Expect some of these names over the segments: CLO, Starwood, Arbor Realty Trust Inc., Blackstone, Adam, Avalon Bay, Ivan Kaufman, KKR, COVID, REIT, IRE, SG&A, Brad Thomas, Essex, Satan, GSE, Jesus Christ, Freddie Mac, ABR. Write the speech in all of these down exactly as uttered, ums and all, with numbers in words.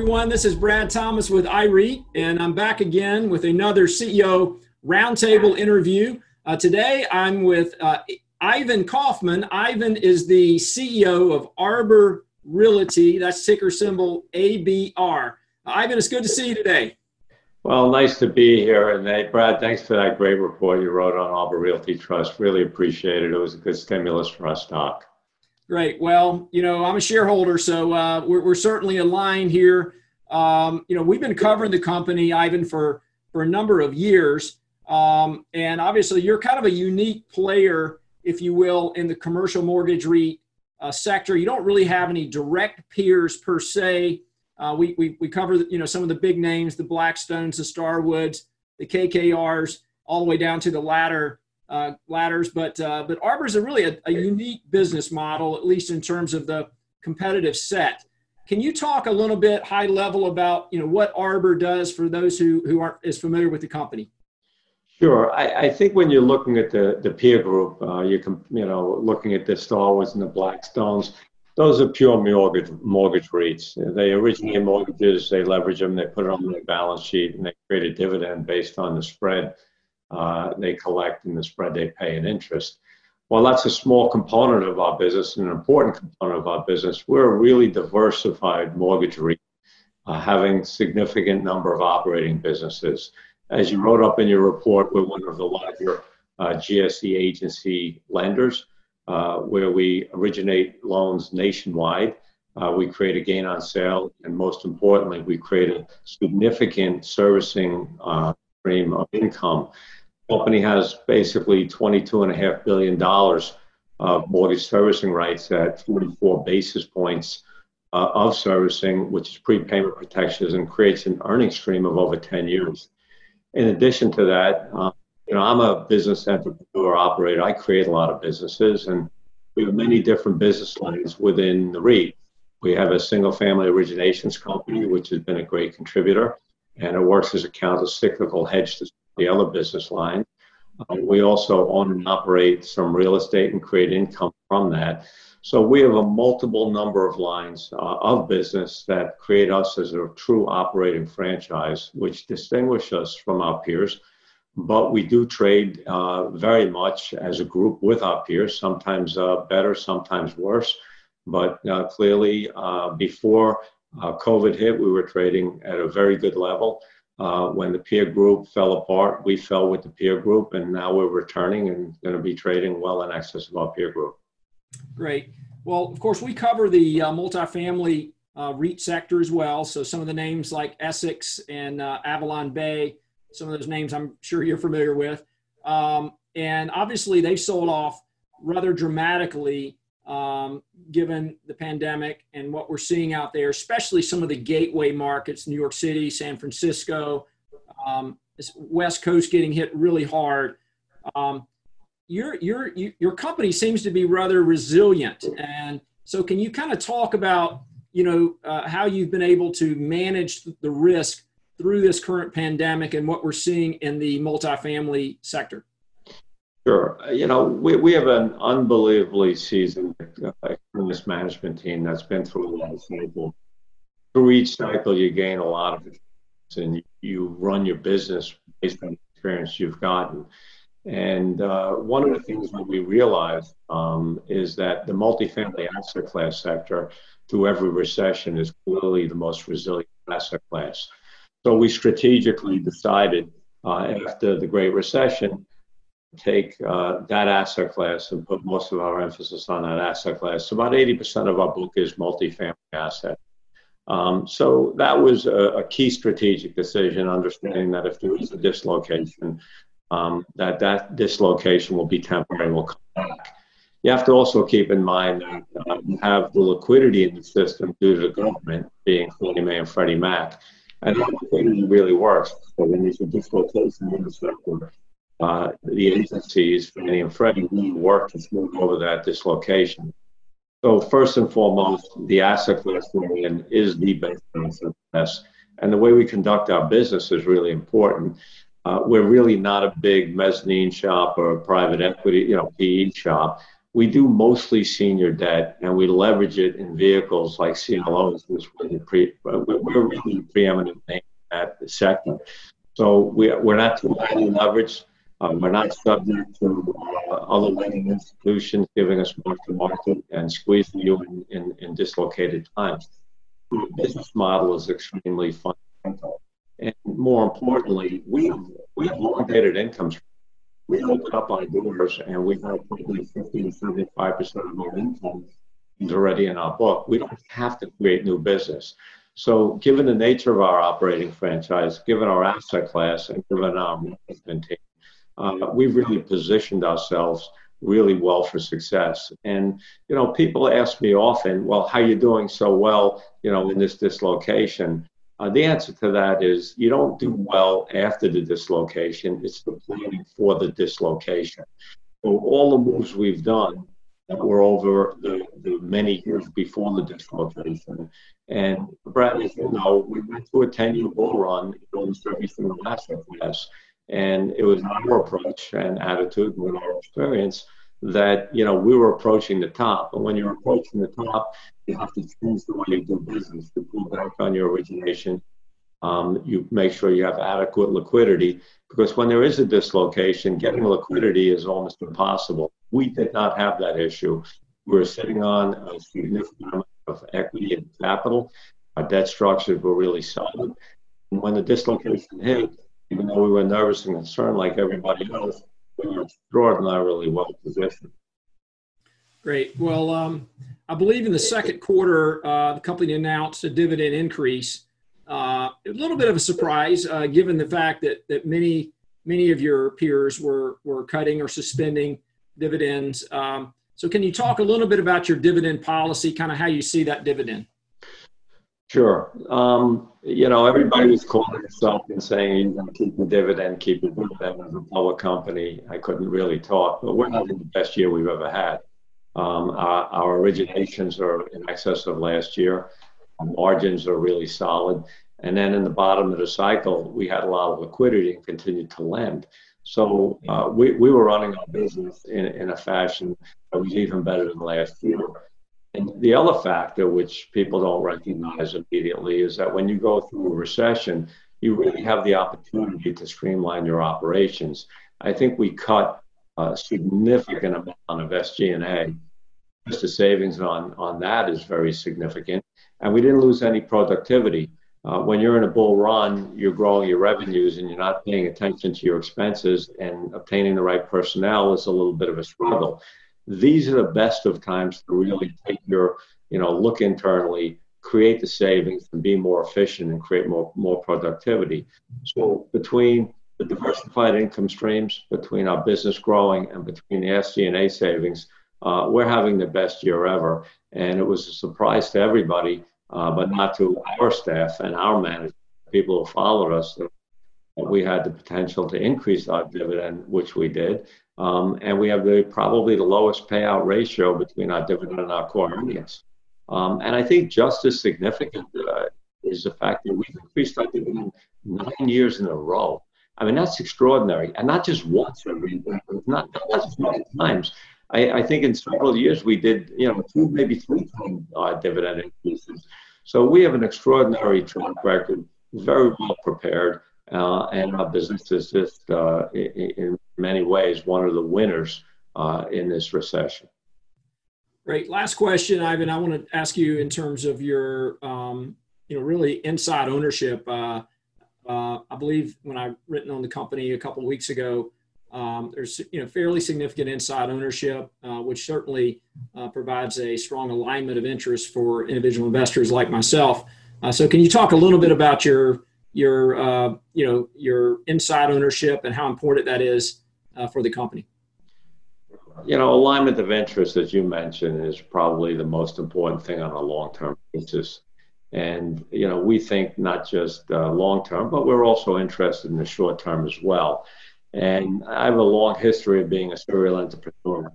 everyone. This is Brad Thomas with I R E, and I'm back again with another C E O roundtable interview. Uh, today, I'm with uh, Ivan Kaufman. Ivan is the C E O of Arbor Realty. That's ticker symbol A B R. Uh, Ivan, it's good to see you today. Well, nice to be here. And hey, Brad, thanks for that great report you wrote on Arbor Realty Trust. Really appreciate it. It was a good stimulus for our stock. Great. Well, you know, I'm a shareholder, so uh, we're, we're certainly aligned here. Um, you know, we've been covering the company, Ivan, for, for a number of years. Um, and obviously, you're kind of a unique player, if you will, in the commercial mortgage REIT uh, sector. You don't really have any direct peers per se. Uh, we, we, we cover, you know, some of the big names, the Blackstones, the Starwoods, the K K Rs, all the way down to the ladder. Uh, ladders, but uh, but Arbor's a really a, a unique business model, at least in terms of the competitive set. Can you talk a little bit high level about you know what Arbor does for those who who aren't as familiar with the company? Sure, I, I think when you're looking at the the peer group, uh, you can you know looking at the Starwoods and the Blackstones, those are pure mortgage mortgage REITs. They originate mortgages, they leverage them, they put it on their balance sheet, and they create a dividend based on the spread. Uh, they collect and the spread they pay in interest. While that's a small component of our business and an important component of our business, we're a really diversified mortgage REIT, uh, having significant number of operating businesses. As you wrote up in your report, we're one of the larger uh, G S E agency lenders, uh, where we originate loans nationwide. Uh, we create a gain on sale, and most importantly, we create a significant servicing uh, stream of income. Company has basically twenty-two and a half billion dollars of mortgage servicing rights at forty-four basis points uh, of servicing, which is prepayment protections, and creates an earning stream of over ten years. In addition to that, uh, you know, I'm a business entrepreneur operator. I create a lot of businesses, and we have many different business lines within the REIT. We have a single-family originations company, which has been a great contributor, and it works as a counter-cyclical hedge to the other business line. Uh, we also own and operate some real estate and create income from that. So we have a multiple number of lines uh, of business that create us as a true operating franchise, which distinguish us from our peers. But we do trade uh, very much as a group with our peers, sometimes uh, better, sometimes worse. But uh, clearly, uh, before uh, COVID hit, we were trading at a very good level. Uh, when the peer group fell apart, we fell with the peer group, and now we're returning and going to be trading well in excess of our peer group. Great. Well, of course, we cover the uh, multifamily uh, REIT sector as well. So some of the names like Essex and uh, Avalon Bay, some of those names I'm sure you're familiar with. Um, and obviously, they've sold off rather dramatically um, given the pandemic and what we're seeing out there, especially some of the gateway markets, New York City, San Francisco, um, West Coast getting hit really hard. Um, your, your, your company seems to be rather resilient. And so can you kind of talk about, you know, uh, how you've been able to manage the risk through this current pandemic and what we're seeing in the multifamily sector? Sure. You know, we, we have an unbelievably seasoned business uh, management team that's been through a lot of cycles. Through each cycle, you gain a lot of experience, and you run your business based on the experience you've gotten. And uh, one of the things that we realized um, is that the multifamily asset class sector, through every recession, is clearly the most resilient asset class. So we strategically decided uh, after the Great Recession take uh, that asset class and put most of our emphasis on that asset class. About eighty percent of our book is multifamily asset. Um, so that was a, a key strategic decision, understanding that if there is a dislocation, um, that that dislocation will be temporary, will come back. You have to also keep in mind that uh, you have the liquidity in the system due to the government being Freddie Mac and Freddie Mac, and that liquidity really works. So when there's a dislocation in the sector, Uh, the agencies, Fannie and Freddie, really work to smooth over that dislocation. So first and foremost, the asset class we're in is the best asset class. And the way we conduct our business is really important. Uh, we're really not a big mezzanine shop or a private equity, you know, P E shop. we do mostly senior debt, and we leverage it in vehicles like C L Os, which we're the pre, we're really the preeminent name at the sector. So we, we're not too highly leveraged. Um, we're not subject to uh, other lending institutions giving us mark to market and squeezing you in, in, in dislocated times. The business model is extremely fundamental. And more importantly, we we have long-dated income. We open up our doors and we have probably fifty to seventy-five percent of our income is already in our book. We don't have to create new business. So given the nature of our operating franchise, given our asset class, and given our management team, uh, we've really positioned ourselves really well for success. And, you know, people ask me often, well, how are you doing so well, you know, in this dislocation? Uh, the answer to that is you don't do well after the dislocation. It's the planning for the dislocation. So all the moves we've done that were over the, the many years before the dislocation. And Brad, as you know, we went through a ten-year bull run in almost every single asset class. And it was our approach and attitude and our experience that, you know, we were approaching the top. And when you're approaching the top, you have to change the way you do business. You pull back on your origination. Um, you make sure you have adequate liquidity, because when there is a dislocation, getting liquidity is almost impossible. We did not have that issue. We were sitting on a significant amount of equity and capital. Our debt structures were really solid. And when the dislocation hit, even though we were nervous and concerned like everybody else, we were extraordinarily well positioned. Great. Well, um, I believe in the second quarter, uh, the company announced a dividend increase. Uh, a little bit of a surprise, uh, given the fact that that many many of your peers were were cutting or suspending dividends. Um, so, can you talk a little bit about your dividend policy, kind of how you see that dividend? Sure. Um, you know, everybody was calling itself and saying, keep the dividend, keep the dividend. As a public company, I couldn't really talk, but we're not in the best year we've ever had. Um, our, our originations are in excess of last year. Our margins are really solid. And then in the bottom of the cycle, we had a lot of liquidity and continued to lend. So uh, we, we were running our business in, in a fashion that was even better than last year. And the other factor, which people don't recognize immediately, is that when you go through a recession, you really have the opportunity to streamline your operations. I think we cut a significant amount of S G and A. Just the savings on, on that is very significant. And we didn't lose any productivity. Uh, when you're in a bull run, you're growing your revenues and you're not paying attention to your expenses, and obtaining the right personnel is a little bit of a struggle. These are the best of times to really take your, you know, look internally, create the savings, and be more efficient and create more, more productivity. So between the diversified income streams, between our business growing, and between the S G and A savings, uh, we're having the best year ever. And it was a surprise to everybody, uh, but not to our staff and our management, people who followed us, that we had the potential to increase our dividend, which we did. Um, and we have the, probably the lowest payout ratio between our dividend and our core earnings. Um, and I think just as significant uh, is the fact that we've increased our dividend nine years in a row. I mean, that's extraordinary. And not just once every not not just nine times. I, I think in several years we did, you know, two, maybe three times our dividend increases. So we have an extraordinary track record, very well prepared. Uh, and our business is just, uh, in, in many ways, one of the winners uh, in this recession. Great. Last question, Ivan. I want to ask you in terms of your, um, you know, really inside ownership. Uh, uh, I believe when I've written on the company a couple of weeks ago, um, there's, you know, fairly significant inside ownership, uh, which certainly uh, provides a strong alignment of interest for individual investors like myself. Uh, so can you talk a little bit about your your, uh, you know, your inside ownership and how important that is uh, for the company? You know, alignment of interest, as you mentioned, is probably the most important thing on a long-term basis. And, you know, we think not just uh, long-term, but we're also interested in the short-term as well. And I have a long history of being a serial entrepreneur.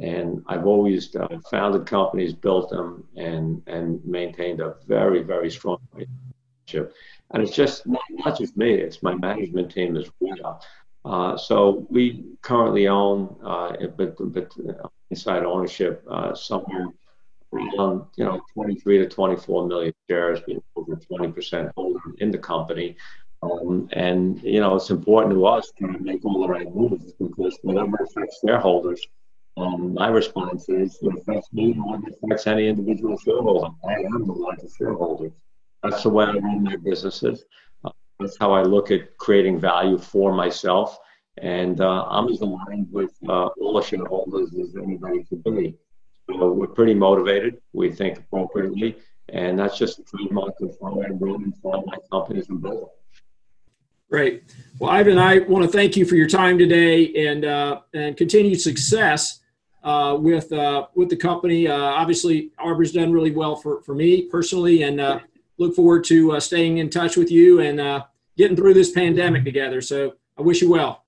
And I've always uh, founded companies, built them, and, and maintained a very, very strong relationship. And it's just not, not just me, it's my management team as well. Uh, so we currently own, uh, but, but inside ownership, uh, somewhere around, you know, twenty-three to twenty-four million shares, being over twenty percent holder in the company. Um, and, you know, it's important to us to make all the right moves, because whatever affects shareholders, um, my response is it affects me more than it affects any individual shareholder. I am the largest shareholder. That's the way I run my businesses. Uh, that's how I look at creating value for myself. And uh, I'm as aligned with uh, all the shareholders as anybody could be. So we're pretty motivated. We think appropriately. And that's just a trademark of how I run and how my companies and business. Great. Well, Ivan, I want to thank you for your time today, and uh, and continued success uh, with uh, with the company. Uh, obviously, Arbor's done really well for, for me personally, and uh, look forward to uh, staying in touch with you and uh, getting through this pandemic together. So I wish you well.